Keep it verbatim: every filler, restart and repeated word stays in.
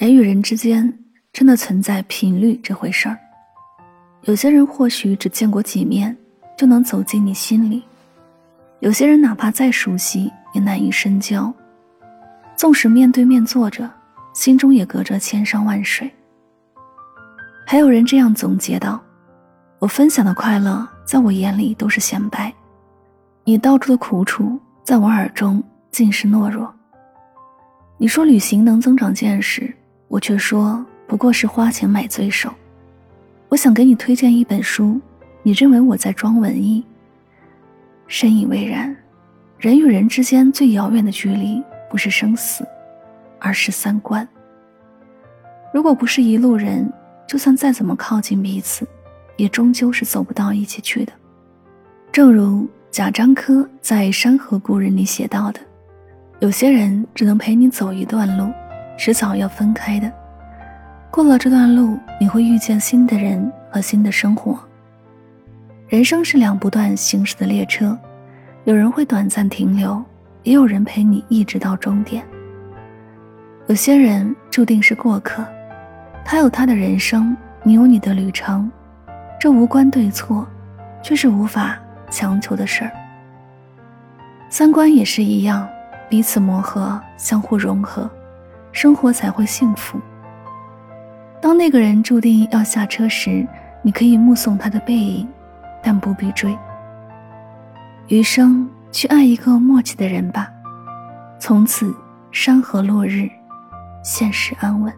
人与人之间真的存在频率这回事儿。有些人或许只见过几面就能走进你心里，有些人哪怕再熟悉也难以深交，纵使面对面坐着，心中也隔着千山万水。还有人这样总结道，我分享的快乐在我眼里都是显摆，你道出的苦楚在我耳中尽是懦弱。你说旅行能增长见识，我却说不过是花钱买罪受。我想给你推荐一本书，你认为我在装文艺。深以为然，人与人之间最遥远的距离不是生死，而是三观。如果不是一路人，就算再怎么靠近彼此，也终究是走不到一起去的。正如贾樟柯在《山河故人》里写到的，有些人只能陪你走一段路，迟早要分开的。过了这段路，你会遇见新的人和新的生活。人生是两不断行驶的列车，有人会短暂停留，也有人陪你一直到终点。有些人注定是过客，他有他的人生，你有你的旅程，这无关对错，却是无法强求的事儿。三观也是一样，彼此磨合，相互融合，生活才会幸福。当那个人注定要下车时，你可以目送他的背影，但不必追。余生去爱一个默契的人吧，从此山河落日，现实安稳。